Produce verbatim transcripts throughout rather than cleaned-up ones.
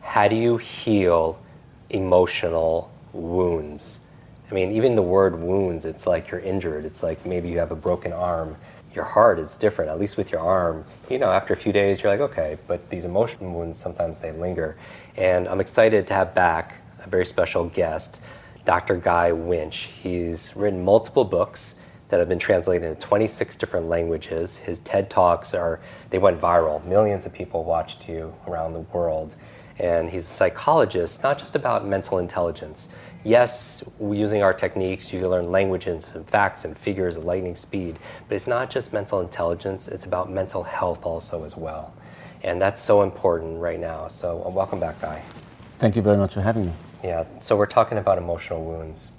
how do you heal emotional wounds? I mean, even the word wounds, it's like you're injured. It's like maybe you have a broken arm. Your heart is different, at least with your arm. You know, after a few days, you're like, okay, but these emotional wounds, sometimes they linger. And I'm excited to have back a very special guest, Doctor Guy Winch. He's written multiple books that have been translated into twenty-six different languages. His TED Talks, are they went viral. Millions of people watched you around the world. And he's a psychologist, not just about mental intelligence. Yes, using our techniques, you can learn languages and facts and figures at lightning speed, but it's not just mental intelligence, it's about mental health also as well. And that's so important right now. So uh, welcome back, Guy. Thank you very much for having me. Yeah, so we're talking about emotional wounds.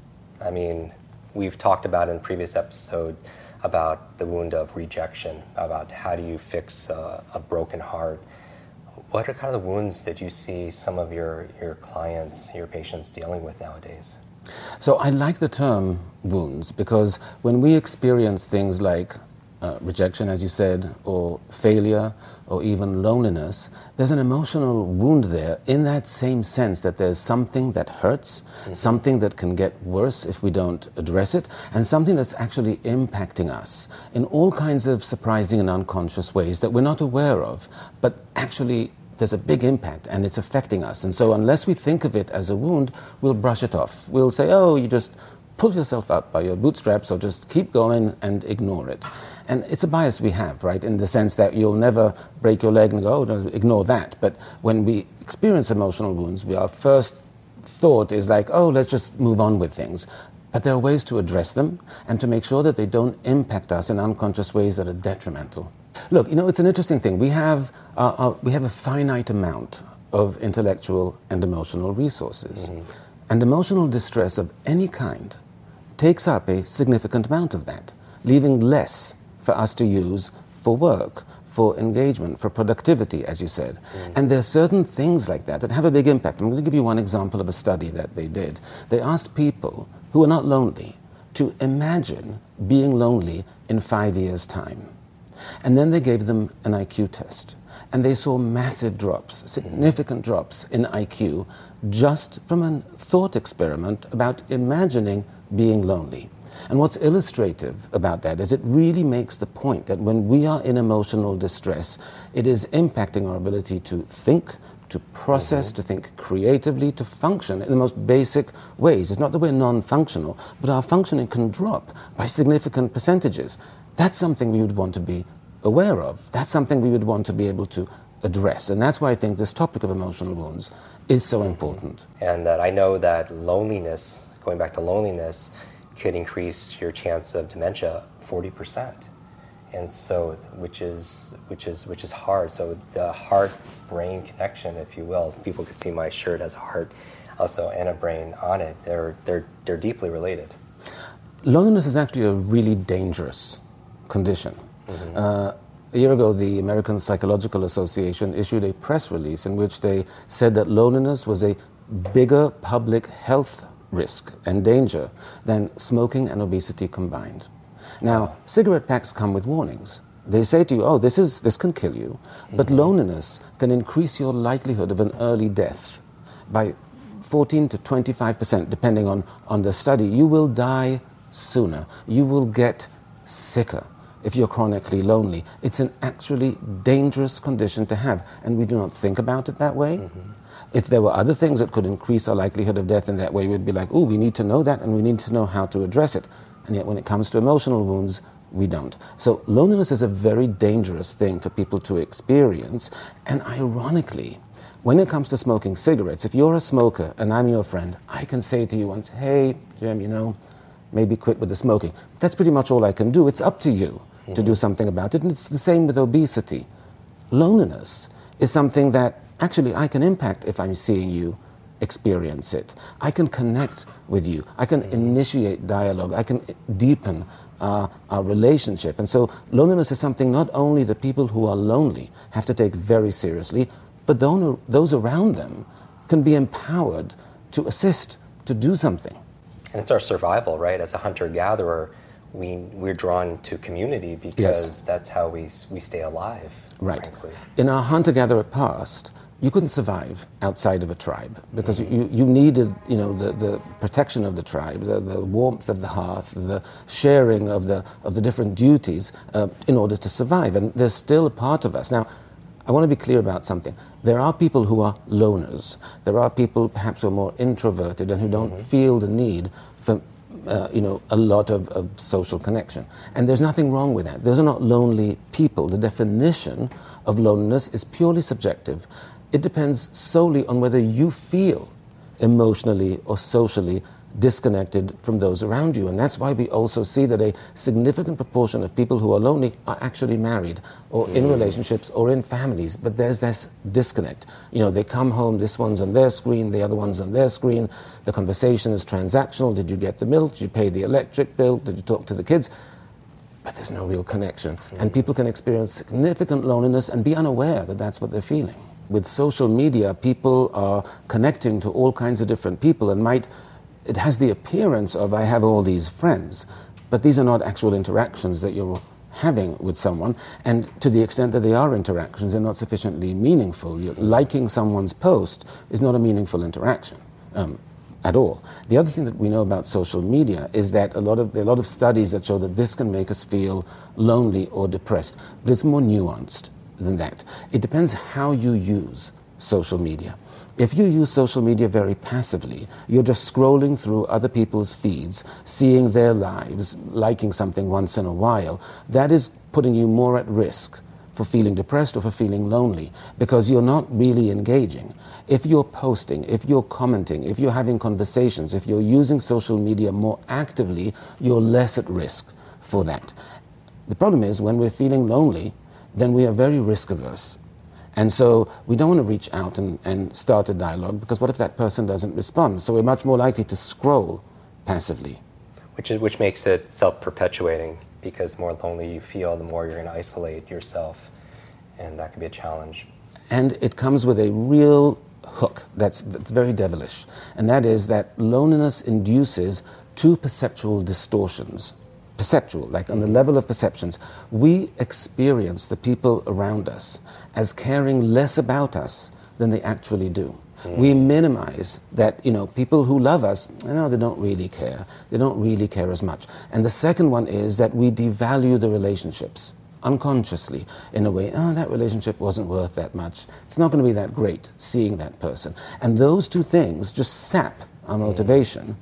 I mean, we've talked about in a previous episode about the wound of rejection, about how do you fix uh, a broken heart. What are kind of the wounds that you see some of your, your clients, your patients dealing with nowadays? So I like the term wounds, because when we experience things like uh, rejection, as you said, or failure, or even loneliness, there's an emotional wound there, in that same sense that there's something that hurts, mm-hmm. something that can get worse if we don't address it, and something that's actually impacting us in all kinds of surprising and unconscious ways that we're not aware of, but actually there's a big impact and it's affecting us. And so unless we think of it as a wound, we'll brush it off. We'll say, oh, you just pull yourself up by your bootstraps, or just keep going and ignore it. And it's a bias we have, right? In the sense that you'll never break your leg and go, oh, no, ignore that. But when we experience emotional wounds, we, our first thought is like, oh, let's just move on with things. But there are ways to address them and to make sure that they don't impact us in unconscious ways that are detrimental. Look, you know, it's an interesting thing. We have uh, uh, we have a finite amount of intellectual and emotional resources. Mm-hmm. And emotional distress of any kind takes up a significant amount of that, leaving less for us to use for work, for engagement, for productivity, as you said. Mm-hmm. And there are certain things like that that have a big impact. I'm going to give you one example of a study that they did. They asked people who were not lonely to imagine being lonely in five years' time. And then they gave them an I Q test. And they saw massive drops, significant drops in I Q, just from a thought experiment about imagining being lonely. And what's illustrative about that is it really makes the point that when we are in emotional distress, it is impacting our ability to think, to process, mm-hmm. to think creatively, to function in the most basic ways. It's not that we're non-functional, but our functioning can drop by significant percentages. That's something we would want to be aware of. That's something we would want to be able to address. And that's why I think this topic of emotional wounds is so important. And that I know that loneliness, going back to loneliness, could increase your chance of dementia forty percent. And so, which is which is which is hard. So the heart-brain connection, if you will, people could see my shirt as a heart, also, and a brain on it. They're they're they're deeply related. Loneliness is actually a really dangerous condition. Mm-hmm. Uh, a year ago, the American Psychological Association issued a press release in which they said that loneliness was a bigger public health risk and danger than smoking and obesity combined. Now, cigarette packs come with warnings. They say to you, oh, this is this can kill you, but mm-hmm. loneliness can increase your likelihood of an early death by fourteen to twenty-five percent, depending on, on the study. You will die sooner. You will get sicker if you're chronically lonely. It's an actually dangerous condition to have, and we do not think about it that way. Mm-hmm. If there were other things that could increase our likelihood of death in that way, we'd be like, oh, we need to know that, and we need to know how to address it. And yet when it comes to emotional wounds, we don't. So loneliness is a very dangerous thing for people to experience. And ironically, when it comes to smoking cigarettes, if you're a smoker and I'm your friend, I can say to you once, hey, Jim, you know, maybe quit with the smoking. That's pretty much all I can do. It's up to you mm-hmm. to do something about it. And it's the same with obesity. Loneliness is something that actually I can impact if I'm seeing you experience it. I can connect with you. I can initiate dialogue. I can deepen uh, our relationship. And so loneliness is something not only the people who are lonely have to take very seriously, but those around them can be empowered to assist, to do something. And it's our survival, right? As a hunter-gatherer, we, we're drawn to community because yes. that's how we we stay alive. Right. Frankly. In our hunter-gatherer past, you couldn't survive outside of a tribe because mm-hmm. you, you needed, you know, the, the protection of the tribe, the, the warmth of the hearth, the sharing of the of the different duties uh, in order to survive. And there's still a part of us. Now, I want to be clear about something. There are people who are loners. There are people perhaps who are more introverted and who don't mm-hmm. feel the need for Uh, you know, a lot of, of social connection. And there's nothing wrong with that. Those are not lonely people. The definition of loneliness is purely subjective. It depends solely on whether you feel emotionally or socially disconnected from those around you. And that's why we also see that a significant proportion of people who are lonely are actually married or mm-hmm. in relationships or in families. But there's this disconnect. You know, they come home, this one's on their screen, the other one's on their screen. The conversation is transactional. Did you get the milk? Did you pay the electric bill? Did you talk to the kids? But there's no real connection. Mm-hmm. And people can experience significant loneliness and be unaware that that's what they're feeling. With social media, people are connecting to all kinds of different people and might It has the appearance of, I have all these friends, but these are not actual interactions that you're having with someone. And to the extent that they are interactions, they're not sufficiently meaningful. You're liking someone's post is not a meaningful interaction um, at all. The other thing that we know about social media is that a lot of, there are a lot of studies that show that this can make us feel lonely or depressed, but it's more nuanced than that. It depends how you use social media. If you use social media very passively, you're just scrolling through other people's feeds, seeing their lives, liking something once in a while, that is putting you more at risk for feeling depressed or for feeling lonely because you're not really engaging. If you're posting, if you're commenting, if you're having conversations, if you're using social media more actively, you're less at risk for that. The problem is when we're feeling lonely, then we are very risk averse. And so we don't want to reach out and, and start a dialogue because what if that person doesn't respond? So we're much more likely to scroll passively. Which is, which makes it self-perpetuating because the more lonely you feel, the more you're going to isolate yourself. And that can be a challenge. And it comes with a real hook that's, that's very devilish. And that is that loneliness induces two perceptual distortions. Perceptual, like on the level of perceptions, we experience the people around us as caring less about us than they actually do. Mm. We minimize that, you know, people who love us, you know, they don't really care. They don't really care as much. And the second one is that we devalue the relationships unconsciously in a way. Oh, that relationship wasn't worth that much. It's not going to be that great seeing that person. And those two things just sap our motivation. Mm.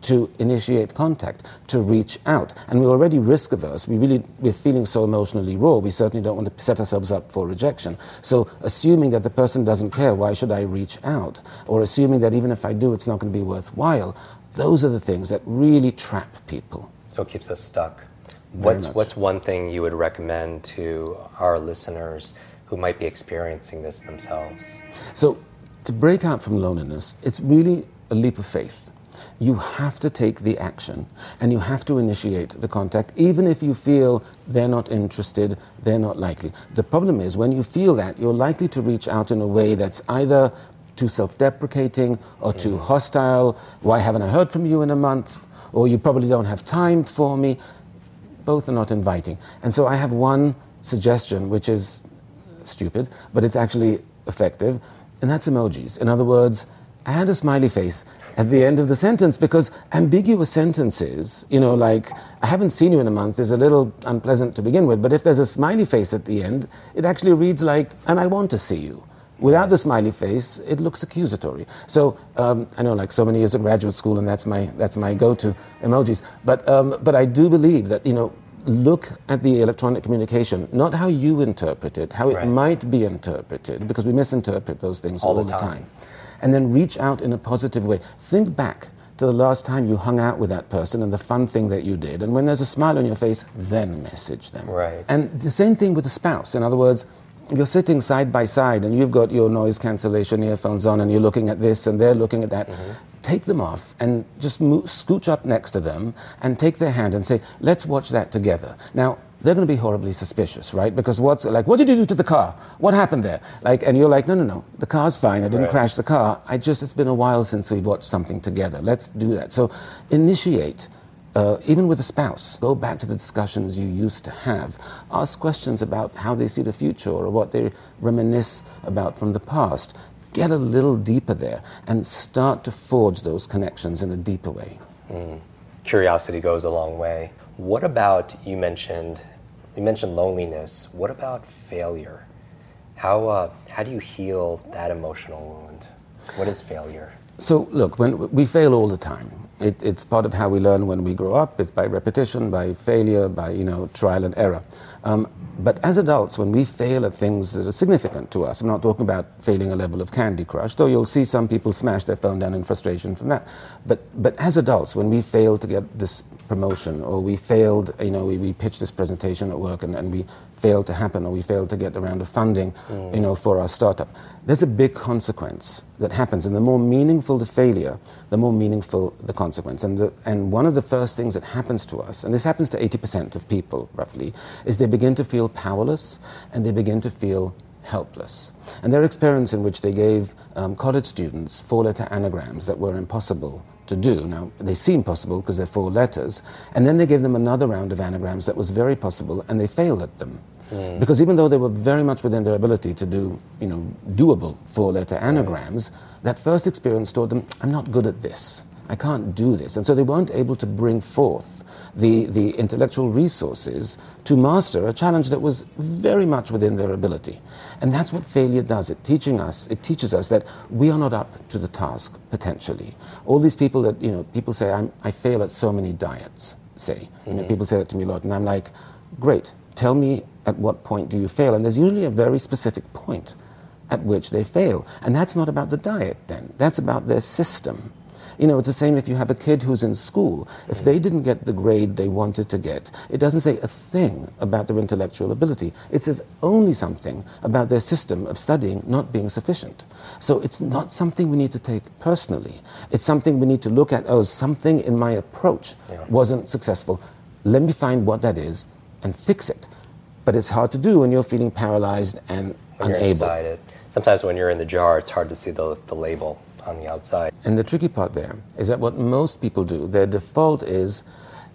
To initiate contact, to reach out. And we're already risk averse. We really, we're feeling so emotionally raw, we certainly don't want to set ourselves up for rejection. So assuming that the person doesn't care, why should I reach out? Or assuming that even if I do, it's not going to be worthwhile. Those are the things that really trap people. So it keeps us stuck. What's, what's one thing you would recommend to our listeners who might be experiencing this themselves? So to break out from loneliness, it's really a leap of faith. You have to take the action and you have to initiate the contact even if you feel they're not interested, they're not likely. The problem is when you feel that, you're likely to reach out in a way that's either too self-deprecating or too mm. hostile. Why haven't I heard from you in a month? Or you probably don't have time for me. Both are not inviting. And so I have one suggestion which is stupid, but it's actually effective, and that's emojis. In other words, add a smiley face at the end of the sentence, because ambiguous sentences, you know, like, I haven't seen you in a month, is a little unpleasant to begin with, but if there's a smiley face at the end, it actually reads like, and I want to see you. Without the smiley face, it looks accusatory. So, um, I know, like, so many years at graduate school, and that's my that's my go-to emojis, but um, but I do believe that, you know, look at the electronic communication, not how you interpret it, how it right. might be interpreted, because we misinterpret those things all, all the time. time. And then reach out in a positive way. Think back to the last time you hung out with that person and the fun thing that you did. And when there's a smile on your face, then message them. Right. And the same thing with a spouse. In other words, you're sitting side by side and you've got your noise cancellation earphones on and you're looking at this and they're looking at that, mm-hmm. take them off and just move, scooch up next to them and take their hand and say, let's watch that together. Now, they're going to be horribly suspicious, right? Because what's, like, what did you do to the car? What happened there? Like, and you're like, no, no, no, the car's fine. I didn't right. crash the car. I just, it's been a while since we've watched something together. Let's do that. So initiate. Uh, even with a spouse, go back to the discussions you used to have. Ask questions about how they see the future or what they reminisce about from the past. Get a little deeper there and start to forge those connections in a deeper way. Mm. Curiosity goes a long way. What about, you mentioned you mentioned loneliness. What about failure? How uh, how do you heal that emotional wound? What is failure? So look, when we fail all the time. It, it's part of how we learn when we grow up. It's by repetition, by failure, by, you know, trial and error. Um, but as adults, when we fail at things that are significant to us, I'm not talking about failing a level of Candy Crush, though you'll see some people smash their phone down in frustration from that. But but as adults, when we fail to get this promotion, or we failed, you know, we, we pitched this presentation at work and, and we failed to happen, or we failed to get the round of funding, mm. you know, for our startup, there's a big consequence that happens. And the more meaningful the failure, the more meaningful the consequence. And the, and one of the first things that happens to us, and this happens to eighty percent of people, roughly, is they begin to feel powerless and they begin to feel helpless. And their experience in which they gave um, college students four-letter anagrams that were impossible to do. Now, they seem possible because they're four letters, and then they gave them another round of anagrams that was very possible, and they failed at them. Mm. Because even though they were very much within their ability to do, you know, doable four-letter anagrams, right. that first experience taught them, I'm not good at this. I can't do this. And so they weren't able to bring forth the, the intellectual resources to master a challenge that was very much within their ability. And that's what failure does. It teaching us, it teaches us that we are not up to the task, potentially. All these people that, you know, people say, I'm, I fail at so many diets, say. Mm-hmm. You know, people say that to me a lot. And I'm like, great, tell me at what point do you fail? And there's usually a very specific point at which they fail. And that's not about the diet then. That's about their system. You know, it's the same if you have a kid who's in school. If they didn't get the grade they wanted to get, it doesn't say a thing about their intellectual ability. It says only something about their system of studying not being sufficient. So it's not something we need to take personally. It's something we need to look at, oh, something in my approach yeah. wasn't successful. Let me find what that is and fix it. But it's hard to do when you're feeling paralyzed and when unable. You're inside it. Sometimes when you're in the jar, it's hard to see the, the label on the outside. And the tricky part there is that what most people do, their default is,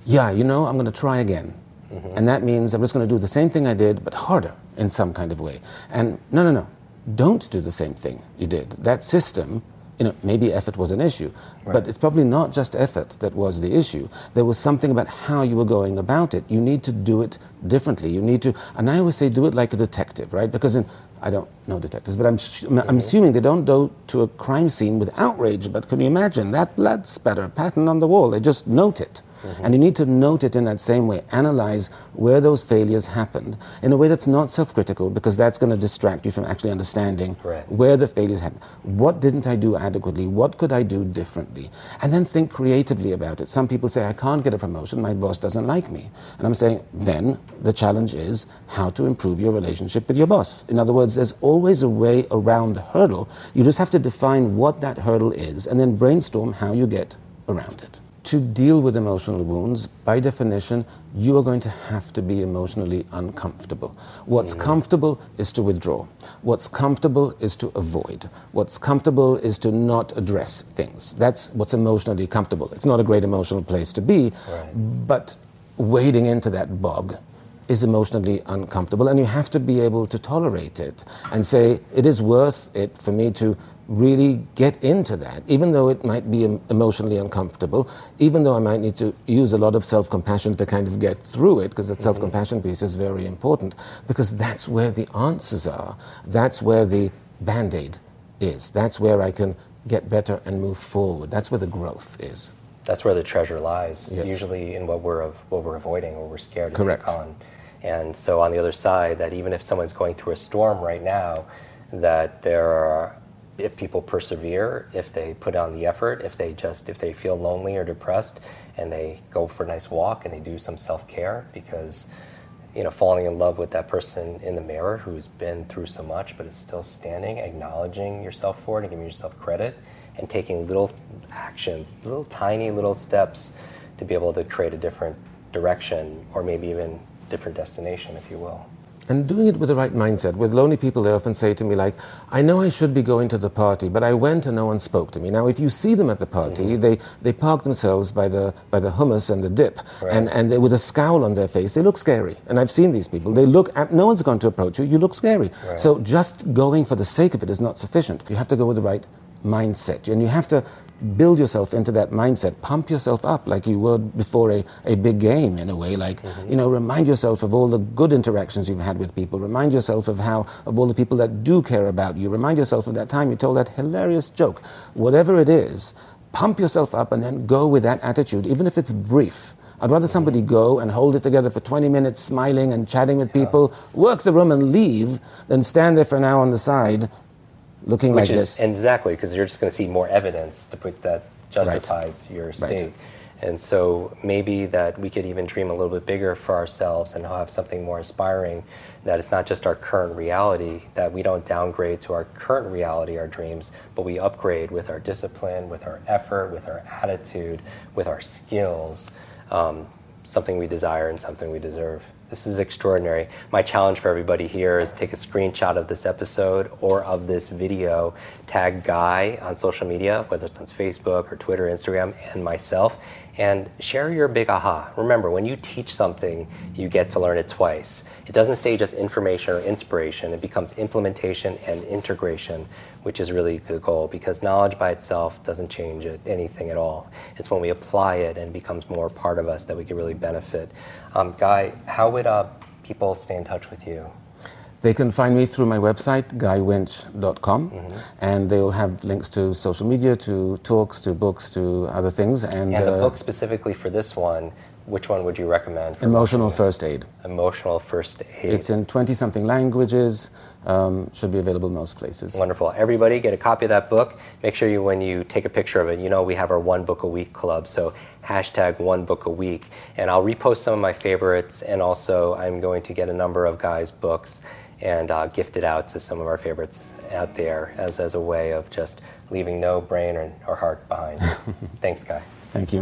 yeah, you know, I'm going to try again. Mm-hmm. And that means I'm just going to do the same thing I did, but harder in some kind of way. And no, no, no, don't do the same thing you did. That system, you know, maybe effort was an issue, right. but it's probably not just effort that was the issue. There was something about how you were going about it. You need to do it differently. You need to, and I always say, do it like a detective, right? Because in, I don't know detectives, but I'm, I'm assuming they don't go to a crime scene with outrage, but can you imagine that blood spatter pattern on the wall? They just note it. Mm-hmm. And you need to note it in that same way. Analyze where those failures happened in a way that's not self-critical, because that's going to distract you from actually understanding right. where the failures happened. What didn't I do adequately? What could I do differently? And then think creatively about it. Some people say, I can't get a promotion. My boss doesn't like me. And I'm saying, then the challenge is how to improve your relationship with your boss. In other words, there's always a way around the hurdle. You just have to define what that hurdle is and then brainstorm how you get around it. To deal with emotional wounds, by definition, you are going to have to be emotionally uncomfortable. What's mm. comfortable is to withdraw. What's comfortable is to avoid. What's comfortable is to not address things. That's what's emotionally comfortable. It's not a great emotional place to be, right. but wading into that bog is emotionally uncomfortable, and you have to be able to tolerate it and say, it is worth it for me to really get into that, even though it might be emotionally uncomfortable, even though I might need to use a lot of self-compassion to kind of get through it, because that mm-hmm. self-compassion piece is very important, because that's where the answers are. That's where the Band-Aid is. That's where I can get better and move forward. That's where the growth is. That's where the treasure lies, yes. usually in what we're of, what we're avoiding, what we're scared to Correct. Take on. And so on the other side, that even if someone's going through a storm right now, that there are, if people persevere, if they put on the effort, if they just, if they feel lonely or depressed, and they go for a nice walk and they do some self-care, because you know, falling in love with that person in the mirror who's been through so much but is still standing, acknowledging yourself for it and giving yourself credit, and taking little actions, little tiny little steps to be able to create a different direction or maybe even different destination, if you will. And doing it with the right mindset. With lonely people, they often say to me, like, I know I should be going to the party, but I went and no one spoke to me. Now, if you see them at the party, mm-hmm. they, they park themselves by the by the hummus and the dip, right. and, and they, with a scowl on their face, they look scary. And I've seen these people. They look at, no one's going to approach you, you look scary. Right. So just going for the sake of it is not sufficient. You have to go with the right mindset. And you have to build yourself into that mindset, pump yourself up like you would before a, a big game in a way, like, mm-hmm. you know, remind yourself of all the good interactions you've had with people, remind yourself of how, of all the people that do care about you, remind yourself of that time you told that hilarious joke. Whatever it is, pump yourself up and then go with that attitude, even if it's brief. I'd rather somebody go and hold it together for twenty minutes, smiling and chatting with people, yeah. work the room and leave, than stand there for an hour on the side looking Which like is, this. Exactly, because you're just going to see more evidence to put that justifies right. your state. Right. And so maybe that we could even dream a little bit bigger for ourselves and have something more inspiring, that it's not just our current reality, that we don't downgrade to our current reality, our dreams, but we upgrade with our discipline, with our effort, with our attitude, with our skills, um, something we desire and something we deserve. This is extraordinary. My challenge for everybody here is take a screenshot of this episode or of this video, tag Guy on social media, whether it's on Facebook or Twitter, Instagram, and myself, and share your big aha. Remember, when you teach something, you get to learn it twice. It doesn't stay just information or inspiration. It becomes implementation and integration, which is really the goal, because knowledge by itself doesn't change it, anything at all. It's when we apply it and it becomes more part of us that we can really benefit. Um, Guy, how would uh, people stay in touch with you? They can find me through my website, guy winch dot com, mm-hmm. and they will have links to social media, to talks, to books, to other things. And, and the uh, book specifically for this one, which one would you recommend? For Emotional First Aid. Emotional First Aid. It's in twenty-something languages, um, should be available in most places. Wonderful. Everybody, get a copy of that book. Make sure you, when you take a picture of it, you know we have our One Book a Week Club, so hashtag One Book a Week. And I'll repost some of my favorites, and also I'm going to get a number of Guy's books and uh, gift it out to some of our favorites out there as, as a way of just leaving no brain or, or heart behind. Thanks, Guy. Thank you.